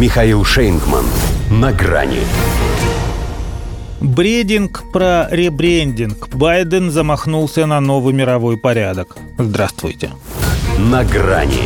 Михаил Шейнкман. На грани. Брединг про ребрендинг. Байден замахнулся на новый мировой порядок. Здравствуйте. На грани.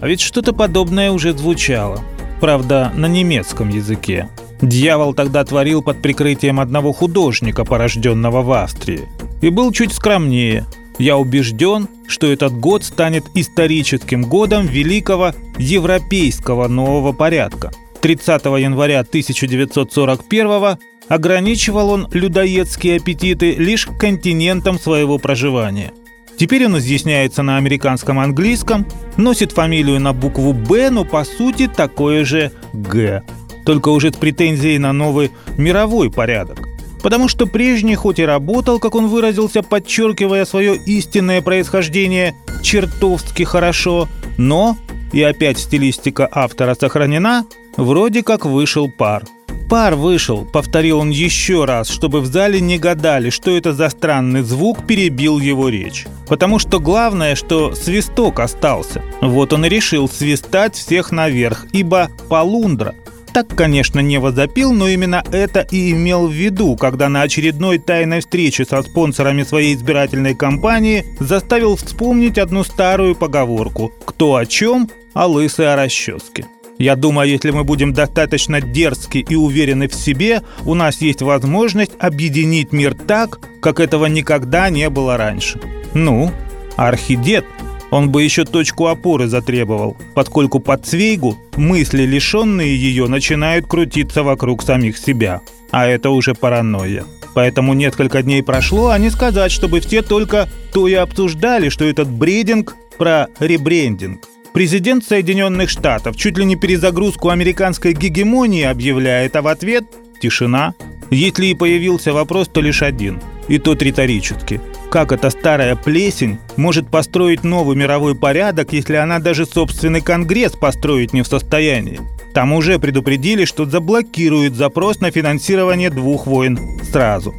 А ведь что-то подобное уже звучало. Правда, на немецком языке. Дьявол тогда творил под прикрытием одного художника, порожденного в Австрии. И был чуть скромнее. Я убежден, что этот год станет историческим годом великого европейского нового порядка. 30 января 1941 ограничивал он людоедские аппетиты лишь континентом своего проживания. Теперь он изъясняется на американском английском, носит фамилию на букву «Б», но по сути такое же «Г», только уже с претензией на новый мировой порядок. Потому что прежний, хоть и работал, как он выразился, подчеркивая свое истинное происхождение чертовски хорошо, но, и опять стилистика автора сохранена, вроде как вышел пар. «Пар вышел», — повторил он еще раз, чтобы в зале не гадали, что это за странный звук перебил его речь. Потому что главное, что свисток остался. Вот он и решил свистать всех наверх, ибо полундра. Так, конечно, не возопил, но именно это и имел в виду, когда на очередной тайной встрече со спонсорами своей избирательной кампании заставил вспомнить одну старую поговорку «Кто о чем, а лысый о расческе». Я думаю, если мы будем достаточно дерзки и уверены в себе, у нас есть возможность объединить мир так, как этого никогда не было раньше. Ну, архидед, он бы еще точку опоры затребовал, поскольку по Цвейгу мысли, лишенные ее, начинают крутиться вокруг самих себя. А это уже паранойя. Поэтому несколько дней прошло, а не сказать, чтобы все только то и обсуждали, что этот брединг про ребрендинг. Президент Соединенных Штатов чуть ли не перезагрузку американской гегемонии объявляет, а в ответ – тишина. Если и появился вопрос, то лишь один, и тот риторически. Как эта старая плесень может построить новый мировой порядок, если она даже собственный Конгресс построить не в состоянии? Там уже предупредили, что заблокируют запрос на финансирование двух войн сразу.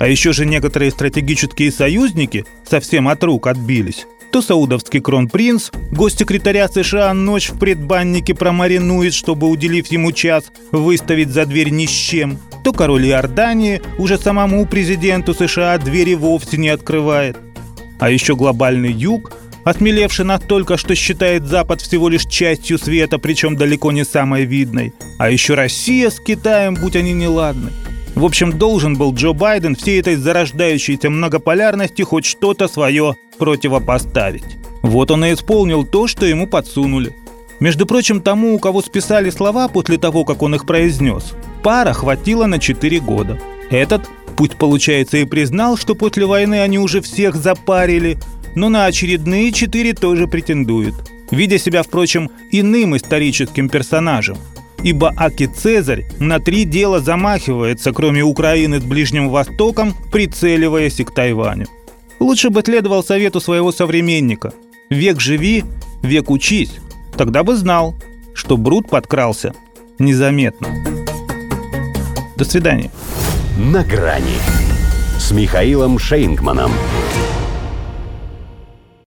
А еще же некоторые стратегические союзники совсем от рук отбились. То саудовский кронпринц, госсекретаря США, ночь в предбаннике промаринует, чтобы, уделив ему час, выставить за дверь ни с чем. То король Иордании уже самому президенту США двери вовсе не открывает. А еще глобальный юг, осмелевший настолько, что считает Запад всего лишь частью света, причем далеко не самой видной. А еще Россия с Китаем, будь они неладны. В общем, должен был Джо Байден всей этой зарождающейся многополярности хоть что-то свое противопоставить. Вот он и исполнил то, что ему подсунули. Между прочим, тому, у кого списали слова после того, как он их произнес, пара хватило на 4 года. Этот, пусть получается, и признал, что после войны они уже всех запарили, но на очередные 4 тоже претендует, видя себя, впрочем, иным историческим персонажем. Ибо Аки Цезарь на 3 дела замахивается, кроме Украины с Ближним Востоком, прицеливаясь и к Тайваню. Лучше бы следовал совету своего современника. Век живи, век учись. Тогда бы знал, что Брут подкрался незаметно. До свидания. На грани с Михаилом Шейнкманом.